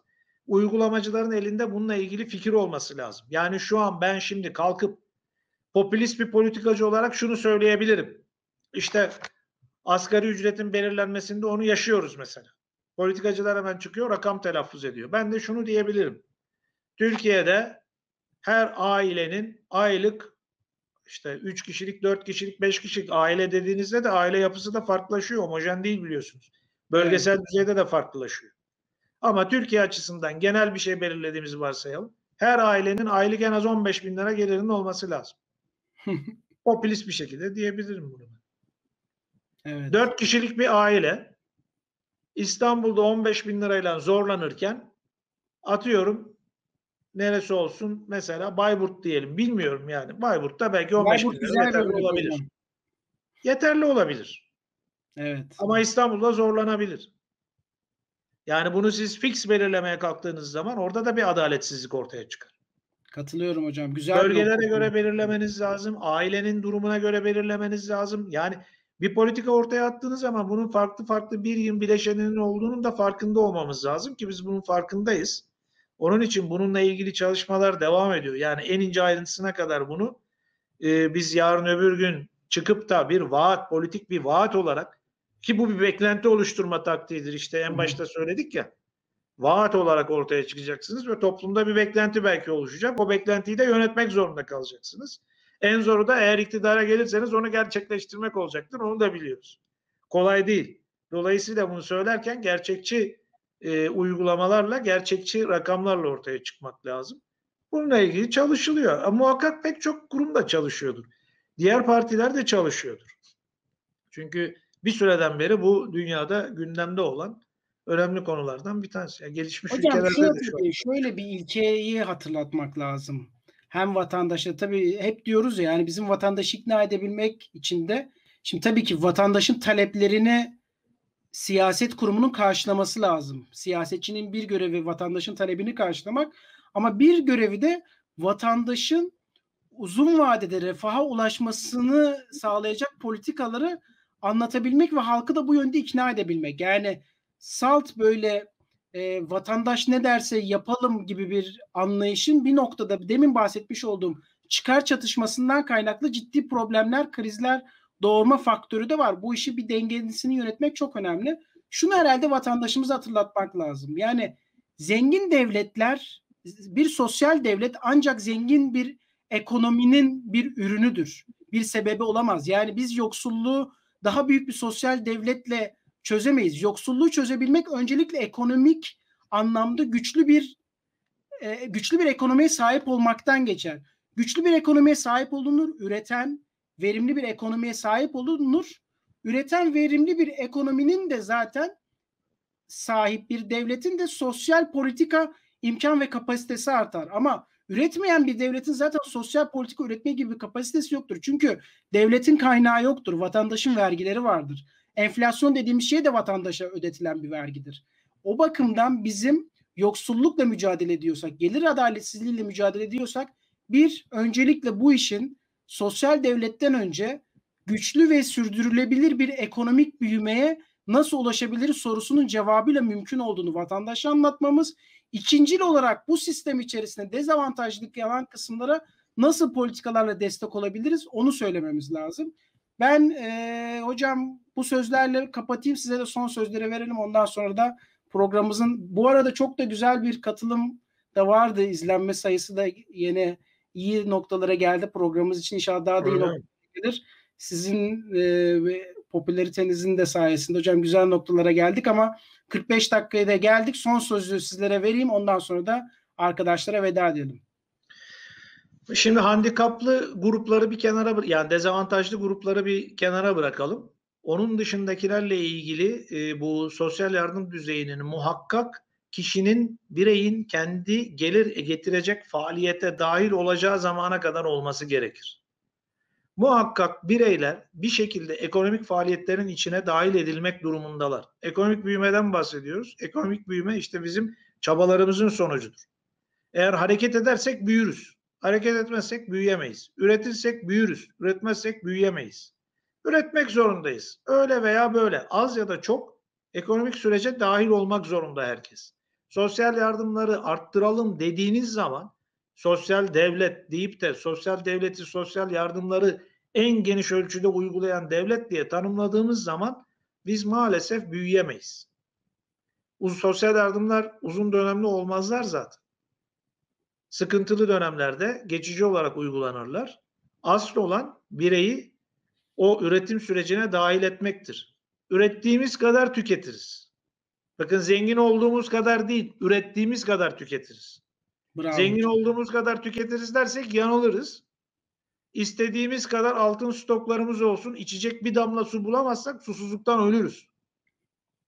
Uygulamacıların elinde bununla ilgili fikir olması lazım. Yani şu an ben şimdi kalkıp popülist bir politikacı olarak şunu söyleyebilirim. İşte asgari ücretin belirlenmesinde onu yaşıyoruz mesela. Politikacılar hemen çıkıyor, rakam telaffuz ediyor. Ben de şunu diyebilirim. Türkiye'de her ailenin aylık, işte 3 kişilik, 4 kişilik, 5 kişilik aile dediğinizde de aile yapısı da farklılaşıyor. Homojen değil biliyorsunuz. Bölgesel düzeyde de farklılaşıyor. Ama Türkiye açısından genel bir şey belirlediğimizi varsayalım. Her ailenin aylık en az 15.000 lira gelirinin olması lazım. Popülist bir şekilde diyebilirim bunu. Evet. 4 kişilik bir aile İstanbul'da 15.000 lirayla zorlanırken, atıyorum neresi olsun mesela Bayburt diyelim, bilmiyorum yani, Bayburt'ta belki 15.000 lira yeterli olabilir. Yeterli olabilir. Evet. Ama İstanbul'da zorlanabilir. Yani bunu siz fix belirlemeye kalktığınız zaman orada da bir adaletsizlik ortaya çıkar. Katılıyorum hocam. Güzel. Bölgelere göre belirlemeniz lazım. Ailenin durumuna göre belirlemeniz lazım. Yani bir politika ortaya attığınız zaman bunun farklı farklı bir yığın bileşeninin olduğunun da farkında olmamız lazım ki biz bunun farkındayız. Onun için bununla ilgili çalışmalar devam ediyor. Yani en ince ayrıntısına kadar bunu biz yarın öbür gün çıkıp da bir vaat, politik bir vaat olarak, ki bu bir beklenti oluşturma taktiğidir, işte en başta söyledik ya, vaat olarak ortaya çıkacaksınız ve toplumda bir beklenti belki oluşacak. O beklentiyi de yönetmek zorunda kalacaksınız. En zoru da eğer iktidara gelirseniz onu gerçekleştirmek olacaktır. Onu da biliyoruz. Kolay değil. Dolayısıyla bunu söylerken gerçekçi uygulamalarla, gerçekçi rakamlarla ortaya çıkmak lazım. Bununla ilgili çalışılıyor. Muhakkak pek çok kurum da çalışıyordur. Diğer partiler de çalışıyordur. Çünkü bir süreden beri bu dünyada gündemde olan önemli konulardan bir tanesi. Yani gelişmiş ülkelerde de şöyle bir ilkeyi hatırlatmak lazım. Hem vatandaşa, tabii hep diyoruz ya, yani bizim vatandaşı ikna edebilmek için de, şimdi tabii ki vatandaşın taleplerini siyaset kurumunun karşılaması lazım. Siyasetçinin bir görevi vatandaşın talebini karşılamak, ama bir görevi de vatandaşın uzun vadede refaha ulaşmasını sağlayacak politikaları anlatabilmek ve halkı da bu yönde ikna edebilmek. Yani salt böyle vatandaş ne derse yapalım gibi bir anlayışın bir noktada demin bahsetmiş olduğum çıkar çatışmasından kaynaklı ciddi problemler, krizler doğurma faktörü de var. Bu işi bir dengesini yönetmek çok önemli. Şunu herhalde vatandaşımıza hatırlatmak lazım. Yani zengin devletler, bir sosyal devlet ancak zengin bir ekonominin bir ürünüdür. Bir sebebi olamaz. Yani biz yoksulluğu daha büyük bir sosyal devletle çözemeyiz. Yoksulluğu çözebilmek öncelikle ekonomik anlamda güçlü bir ekonomiye sahip olmaktan geçer. Güçlü bir ekonomiye sahip olunur, üreten, verimli bir ekonomiye sahip olunur. Üreten, verimli bir ekonominin de zaten sahip bir devletin de sosyal politika imkan ve kapasitesi artar. Ama Üretmeyen bir devletin zaten sosyal politika üretme gibi bir kapasitesi yoktur. Çünkü devletin kaynağı yoktur. Vatandaşın vergileri vardır. Enflasyon dediğimiz şey de vatandaşa ödetilen bir vergidir. O bakımdan bizim yoksullukla mücadele ediyorsak, gelir adaletsizliğiyle mücadele ediyorsak, bir, öncelikle bu işin sosyal devletten önce güçlü ve sürdürülebilir bir ekonomik büyümeye nasıl ulaşabiliriz sorusunun cevabıyla mümkün olduğunu vatandaşa anlatmamız. İkincil olarak bu sistem içerisinde dezavantajlılık yalan kısımlara nasıl politikalarla destek olabiliriz onu söylememiz lazım. Ben hocam bu sözlerle kapatayım, size de son sözleri verelim, ondan sonra da programımızın, bu arada çok da güzel bir katılım da vardı, izlenme sayısı da yine iyi noktalara geldi programımız için, inşallah daha da iyi noktalara gelir. Sizin popülaritenizin de sayesinde hocam güzel noktalara geldik ama 45 dakikaya da geldik. Son sözü sizlere vereyim, ondan sonra da arkadaşlara veda edelim. Şimdi handikaplı grupları bir kenara, yani dezavantajlı grupları bir kenara bırakalım. Onun dışındakilerle ilgili bu sosyal yardım düzeyinin muhakkak kişinin, bireyin kendi gelir getirecek faaliyete dahil olacağı zamana kadar olması gerekir. Muhakkak bireyler bir şekilde ekonomik faaliyetlerin içine dahil edilmek durumundalar. Ekonomik büyümeden bahsediyoruz. Ekonomik büyüme işte bizim çabalarımızın sonucudur. Eğer hareket edersek büyürüz. Hareket etmezsek büyüyemeyiz. Üretirsek büyürüz. Üretmezsek büyüyemeyiz. Üretmek zorundayız. Öyle veya böyle, az ya da çok ekonomik sürece dahil olmak zorunda herkes. Sosyal yardımları arttıralım dediğiniz zaman, sosyal devlet deyip de sosyal devleti, sosyal yardımları en geniş ölçüde uygulayan devlet diye tanımladığımız zaman biz maalesef büyüyemeyiz. Sosyal yardımlar uzun dönemli olmazlar zaten. Sıkıntılı dönemlerde geçici olarak uygulanırlar. Asıl olan bireyi o üretim sürecine dahil etmektir. Ürettiğimiz kadar tüketiriz. Bakın, zengin olduğumuz kadar değil, ürettiğimiz kadar tüketiriz. Bravo. Zengin olduğumuz kadar tüketiriz dersek yanılırız. İstediğimiz kadar altın stoklarımız olsun, içecek bir damla su bulamazsak susuzluktan ölürüz.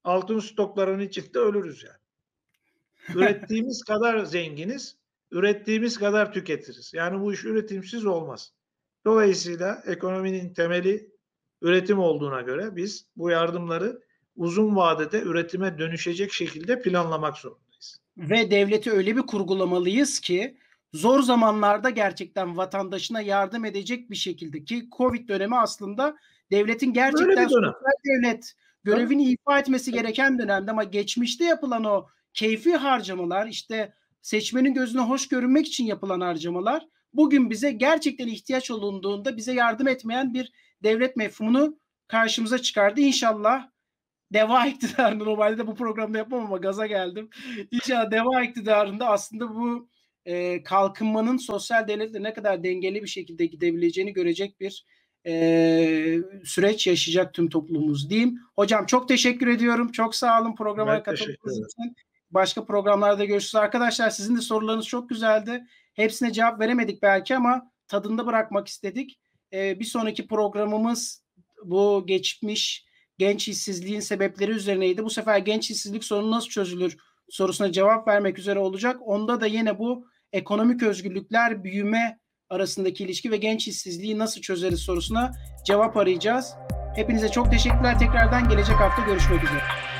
Altın stoklarının içinde ölürüz yani. Ürettiğimiz kadar zenginiz, ürettiğimiz kadar tüketiriz. Yani bu iş üretimsiz olmaz. Dolayısıyla ekonominin temeli üretim olduğuna göre biz bu yardımları uzun vadede üretime dönüşecek şekilde planlamak zorundayız. Ve devleti öyle bir kurgulamalıyız ki zor zamanlarda gerçekten vatandaşına yardım edecek bir şekilde, ki Covid dönemi aslında devletin gerçekten sosyal devlet görevini ifa etmesi gereken dönemde, ama geçmişte yapılan o keyfi harcamalar, işte seçmenin gözüne hoş görünmek için yapılan harcamalar bugün bize gerçekten ihtiyaç olunduğunda bize yardım etmeyen bir devlet mefhumunu karşımıza çıkardı. İnşallah Deva iktidarında, normalde de bu programda yapmam ama gaza geldim. İnşallah Deva iktidarında aslında bu kalkınmanın sosyal devletle ne kadar dengeli bir şekilde gidebileceğini görecek bir süreç yaşayacak tüm toplumumuz diyeyim. Hocam çok teşekkür ediyorum. Çok sağ olun programa katıldığınız için. Başka programlarda görüşürüz. Arkadaşlar sizin de sorularınız çok güzeldi. Hepsine cevap veremedik belki ama tadında bırakmak istedik. Bir sonraki programımız bu geçmiş genç işsizliğin sebepleri üzerineydi. Bu sefer genç işsizlik sorunu nasıl çözülür sorusuna cevap vermek üzere olacak. Onda da yine bu ekonomik özgürlükler, büyüme arasındaki ilişki ve genç işsizliği nasıl çözeriz sorusuna cevap arayacağız. Hepinize çok teşekkürler. Tekrardan gelecek hafta görüşmek üzere.